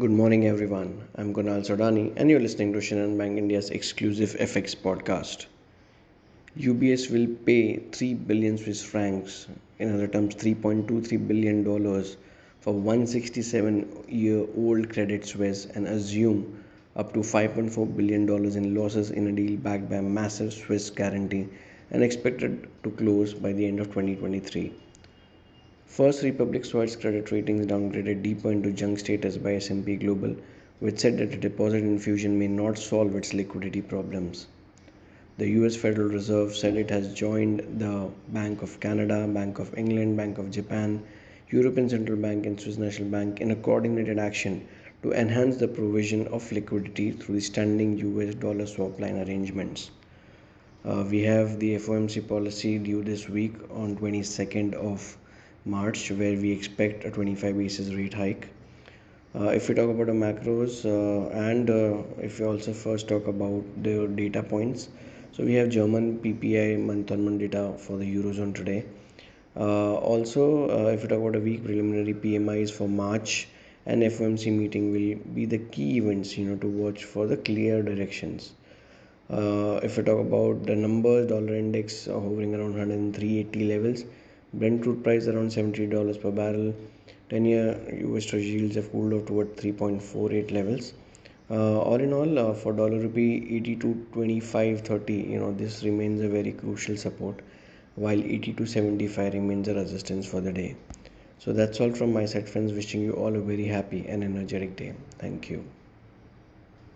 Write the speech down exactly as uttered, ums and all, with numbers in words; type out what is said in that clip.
Good morning, everyone. I'm Gunal Sardani, and you're listening to Shinhan Bank India's exclusive F X podcast. U B S will pay three billion Swiss francs, in other terms, three point two three billion dollars, for one hundred sixty-seven year old Credit Suisse and assume up to five point four billion dollars in losses in a deal backed by a massive Swiss guarantee and expected to close by the end of twenty twenty-three. First Republic saw its credit ratings downgraded deeper into junk status by S and P Global, which said that a deposit infusion may not solve its liquidity problems. The U S Federal Reserve said it has joined the Bank of Canada, Bank of England, Bank of Japan, European Central Bank and Swiss National Bank in a coordinated action to enhance the provision of liquidity through the standing U S dollar swap line arrangements. Uh, we have the F O M C policy due this week on twenty-second of March, where we expect a twenty-five basis rate hike. Uh, if we talk about the macros uh, and uh, if we also first talk about the data points, so we have German P P I month-on-month data for the Eurozone today. Uh, also, uh, if we talk about a week, preliminary P M Is for March and F O M C meeting will be the key events, you know, to watch for the clear directions. Uh, if we talk about the numbers, dollar index uh, hovering around one hundred three eighty levels. Brent crude price around seventy dollars per barrel. ten-year U S Treasury yields have cooled off toward three point four eight levels. Uh, all in all, uh, for dollar rupee eighty-two twenty-five thirty, you know, this remains a very crucial support, while eighty-two seventy-five remains a resistance for the day. So that's all from my side, friends. Wishing you all a very happy and energetic day. Thank you.